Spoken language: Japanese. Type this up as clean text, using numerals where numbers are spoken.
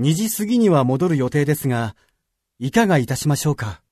2時過ぎには戻る予定ですが、いかがいたしましょうか。